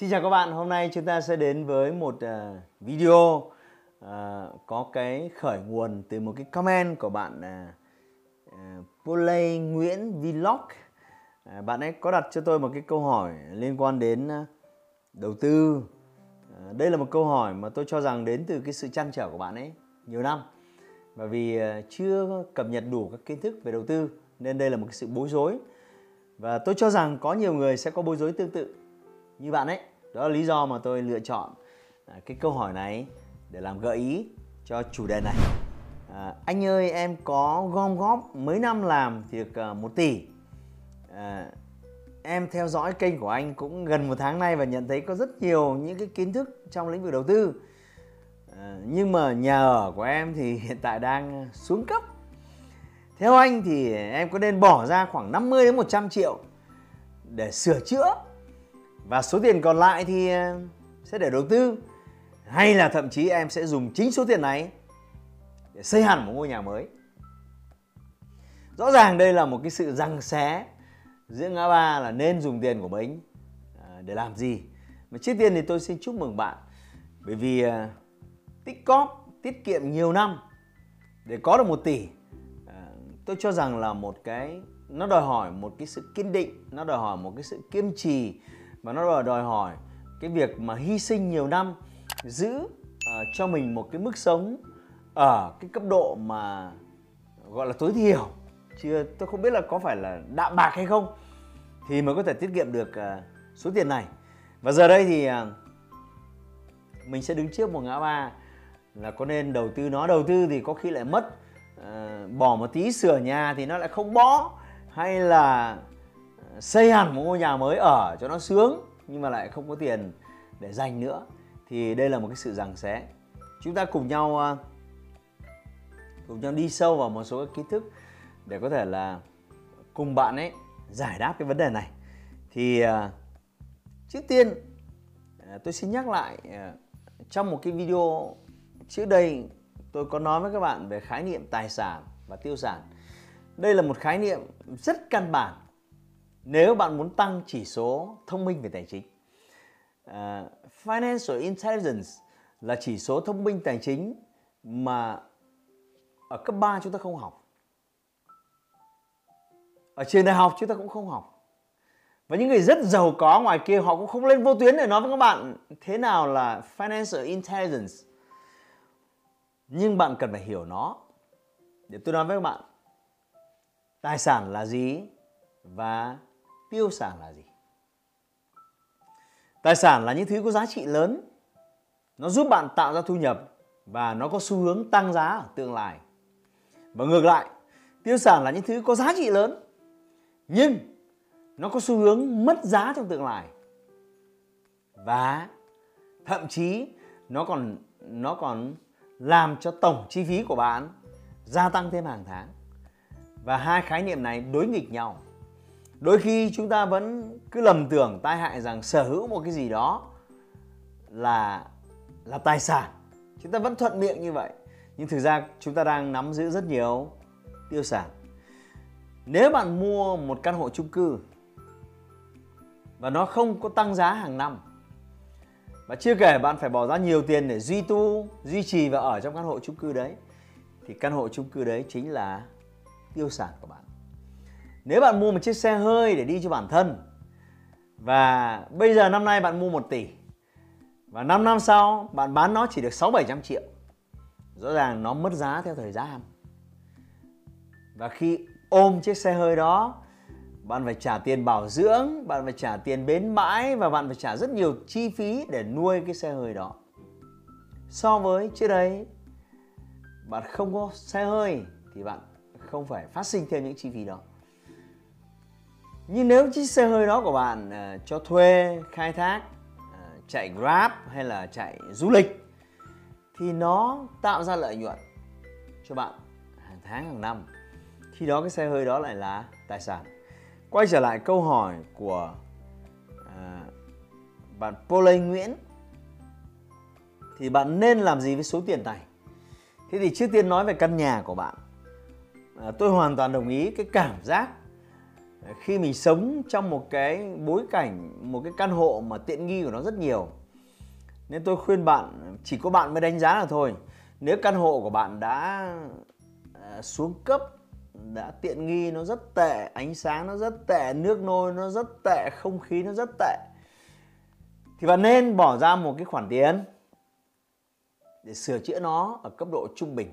Xin chào các bạn, hôm nay chúng ta sẽ đến với một video có cái khởi nguồn từ một cái comment của bạn Pulay Nguyễn Vlog. Bạn ấy có đặt cho tôi một cái câu hỏi liên quan đến đầu tư. Đây là một câu hỏi mà tôi cho rằng đến từ cái sự trăn trở của bạn ấy nhiều năm. Và vì chưa cập nhật đủ các kiến thức về đầu tư nên đây là một cái sự bối rối. Và tôi cho rằng có nhiều người sẽ có bối rối tương tự như bạn ấy. Đó là lý do mà tôi lựa chọn cái câu hỏi này để làm gợi ý cho chủ đề này. Anh ơi, em có gom góp mấy năm làm việc 1 tỷ. Em theo dõi kênh của anh cũng gần 1 tháng nay và nhận thấy có rất nhiều những cái kiến thức trong lĩnh vực đầu tư. Nhưng mà nhà ở của em thì hiện tại đang xuống cấp. Theo anh thì em có nên bỏ ra khoảng 50 đến 100 triệu để sửa chữa và số tiền còn lại thì sẽ để đầu tư, hay là thậm chí em sẽ dùng chính số tiền này để xây hẳn một ngôi nhà mới? Rõ ràng đây là một cái sự giằng xé giữa ngã ba là nên dùng tiền của mình để làm gì. Mà trước tiên thì tôi xin chúc mừng bạn, bởi vì tích cóp, tiết kiệm nhiều năm để có được 1 tỷ, tôi cho rằng là một cái, nó đòi hỏi một cái sự kiên định, nó đòi hỏi một cái sự kiên trì, và nó đòi hỏi cái việc mà hy sinh nhiều năm giữ cho mình một cái mức sống ở cái cấp độ mà gọi là tối thiểu. Chứ tôi không biết là có phải là đạm bạc hay không thì mới có thể tiết kiệm được số tiền này. Và giờ đây thì mình sẽ đứng trước một ngã ba là có nên đầu tư nó. Đầu tư thì có khi lại mất, bỏ một tí sửa nhà thì nó lại không bỏ, hay là xây hẳn một ngôi nhà mới ở cho nó sướng nhưng mà lại không có tiền để dành nữa. Thì đây là một cái sự giằng xé. Chúng ta cùng nhau đi sâu vào một số kiến thức để có thể là cùng bạn ấy giải đáp cái vấn đề này. Thì trước tiên tôi xin nhắc lại, trong một cái video trước đây tôi có nói với các bạn về khái niệm tài sản và tiêu sản. Đây là một khái niệm rất căn bản nếu bạn muốn tăng chỉ số thông minh về tài chính. Financial Intelligence là chỉ số thông minh tài chính mà ở cấp 3 chúng ta không học, ở trường đại học chúng ta cũng không học. Và những người rất giàu có ngoài kia họ cũng không lên vô tuyến để nói với các bạn thế nào là Financial Intelligence. Nhưng bạn cần phải hiểu nó. Để tôi nói với các bạn tài sản là gì và tiêu sản là gì. Tài sản là những thứ có giá trị lớn, nó giúp bạn tạo ra thu nhập và nó có xu hướng tăng giá ở tương lai. Và ngược lại, tiêu sản là những thứ có giá trị lớn nhưng nó có xu hướng mất giá trong tương lai, và thậm chí nó còn làm cho tổng chi phí của bạn gia tăng thêm hàng tháng. Và hai khái niệm này đối nghịch nhau. Đôi khi chúng ta vẫn cứ lầm tưởng tai hại rằng sở hữu một cái gì đó là tài sản. Chúng ta vẫn thuận miệng như vậy, nhưng thực ra chúng ta đang nắm giữ rất nhiều tiêu sản. Nếu bạn mua một căn hộ chung cư và nó không có tăng giá hàng năm, và chưa kể bạn phải bỏ ra nhiều tiền để duy tu, duy trì và ở trong căn hộ chung cư đấy, thì căn hộ chung cư đấy chính là tiêu sản của bạn. Nếu bạn mua một chiếc xe hơi để đi cho bản thân, và bây giờ năm nay bạn mua 1 tỷ và 5 năm sau bạn bán nó chỉ được 600-700 triệu, rõ ràng nó mất giá theo thời gian. Và khi ôm chiếc xe hơi đó, bạn phải trả tiền bảo dưỡng, bạn phải trả tiền bến bãi, và bạn phải trả rất nhiều chi phí để nuôi cái xe hơi đó. So với trước đấy bạn không có xe hơi thì bạn không phải phát sinh thêm những chi phí đó. Nhưng nếu chiếc xe hơi đó của bạn cho thuê, khai thác, chạy Grab hay là chạy du lịch thì nó tạo ra lợi nhuận cho bạn hàng tháng, hàng năm. Khi đó cái xe hơi đó lại là tài sản. Quay trở lại câu hỏi của bạn Pulay Nguyễn, thì bạn nên làm gì với số tiền này? Thế thì trước tiên nói về căn nhà của bạn. Tôi hoàn toàn đồng ý cái cảm giác khi mình sống trong một cái bối cảnh, một cái căn hộ mà tiện nghi của nó rất nhiều. Nên tôi khuyên bạn, chỉ có bạn mới đánh giá là thôi. Nếu căn hộ của bạn đã xuống cấp, đã tiện nghi, nó rất tệ, ánh sáng nó rất tệ, nước nôi nó rất tệ, không khí nó rất tệ, thì bạn nên bỏ ra một cái khoản tiền để sửa chữa nó ở cấp độ trung bình,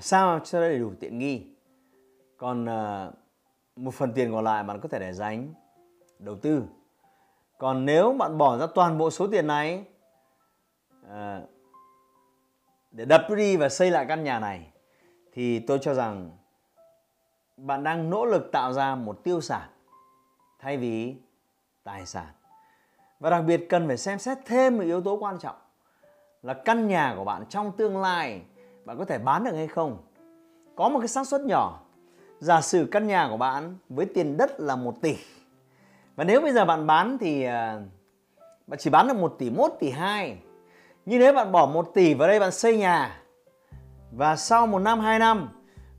sao cho đầy đủ tiện nghi. Còn một phần tiền còn lại bạn có thể để dành đầu tư. Còn nếu bạn bỏ ra toàn bộ số tiền này để đập đi và xây lại căn nhà này, thì tôi cho rằng bạn đang nỗ lực tạo ra một tiêu sản thay vì tài sản. Và đặc biệt cần phải xem xét thêm một yếu tố quan trọng là căn nhà của bạn trong tương lai bạn có thể bán được hay không. Có một cái xác suất nhỏ, giả sử căn nhà của bạn với tiền đất là 1 tỷ. Và nếu bây giờ bạn bán thì bạn chỉ bán được 1 tỷ 1, tỷ 2. Nhưng nếu bạn bỏ 1 tỷ vào đây bạn xây nhà, và sau 1 năm, 2 năm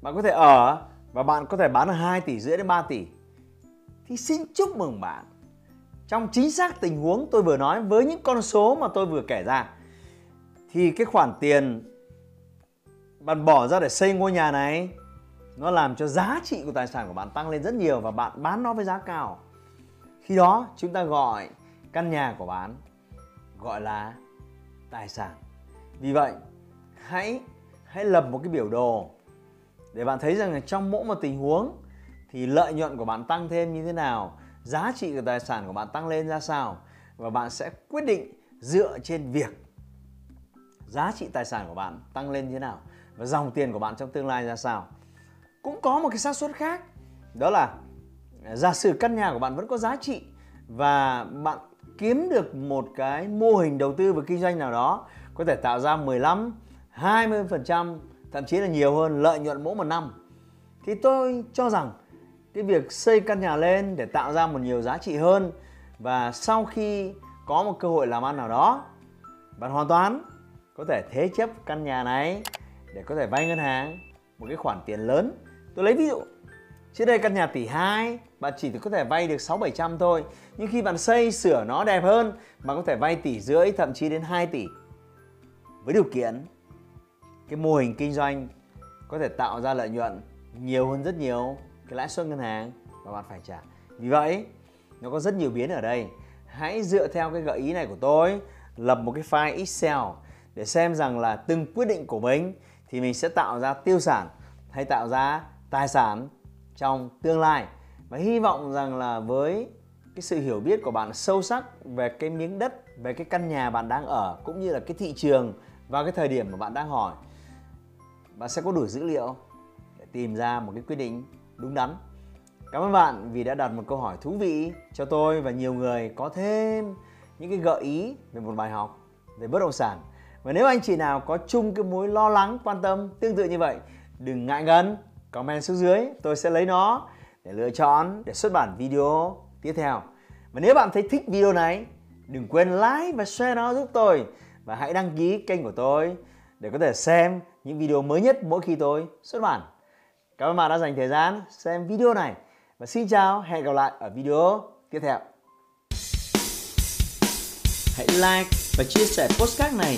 bạn có thể ở và bạn có thể bán được 2 tỷ rưỡi đến 3 tỷ. Thì xin chúc mừng bạn. Trong chính xác tình huống tôi vừa nói với những con số mà tôi vừa kể ra, thì cái khoản tiền bạn bỏ ra để xây ngôi nhà này nó làm cho giá trị của tài sản của bạn tăng lên rất nhiều và bạn bán nó với giá cao. Khi đó chúng ta gọi căn nhà của bạn gọi là tài sản. Vì vậy hãy lập một cái biểu đồ để bạn thấy rằng là trong mỗi một tình huống thì lợi nhuận của bạn tăng thêm như thế nào, giá trị của tài sản của bạn tăng lên ra sao, và bạn sẽ quyết định dựa trên việc giá trị tài sản của bạn tăng lên như thế nào và dòng tiền của bạn trong tương lai ra sao. Cũng có một cái xác suất khác, đó là giả sử căn nhà của bạn vẫn có giá trị và bạn kiếm được một cái mô hình đầu tư và kinh doanh nào đó có thể tạo ra 15, 20%, thậm chí là nhiều hơn lợi nhuận mỗi một năm, thì tôi cho rằng cái việc xây căn nhà lên để tạo ra một nhiều giá trị hơn, và sau khi có một cơ hội làm ăn nào đó, bạn hoàn toàn có thể thế chấp căn nhà này để có thể vay ngân hàng một cái khoản tiền lớn. Tôi lấy ví dụ, trước đây căn nhà tỷ 2 bạn chỉ có thể vay được 6-700 thôi, nhưng khi bạn xây sửa nó đẹp hơn bạn có thể vay tỷ rưỡi, thậm chí đến 2 tỷ, với điều kiện cái mô hình kinh doanh có thể tạo ra lợi nhuận nhiều hơn rất nhiều cái lãi suất ngân hàng mà bạn phải trả. Vì vậy nó có rất nhiều biến ở đây. Hãy dựa theo cái gợi ý này của tôi, lập một cái file Excel để xem rằng là từng quyết định của mình thì mình sẽ tạo ra tiêu sản hay tạo ra tài sản trong tương lai. Và hy vọng rằng là với cái sự hiểu biết của bạn sâu sắc về cái miếng đất, về cái căn nhà bạn đang ở, cũng như là cái thị trường vào cái thời điểm mà bạn đang hỏi, bạn sẽ có đủ dữ liệu để tìm ra một cái quyết định đúng đắn. Cảm ơn bạn vì đã đặt một câu hỏi thú vị cho tôi và nhiều người có thêm những cái gợi ý về một bài học về bất động sản. Và nếu anh chị nào có chung cái mối lo lắng, quan tâm tương tự như vậy, đừng ngại ngần, comment xuống dưới, tôi sẽ lấy nó để lựa chọn, để xuất bản video tiếp theo. Và nếu bạn thấy thích video này, đừng quên like và share nó giúp tôi. Và hãy đăng ký kênh của tôi để có thể xem những video mới nhất mỗi khi tôi xuất bản. Cảm ơn bạn đã dành thời gian xem video này. Và xin chào, hẹn gặp lại ở video tiếp theo. Hãy like và chia sẻ podcast này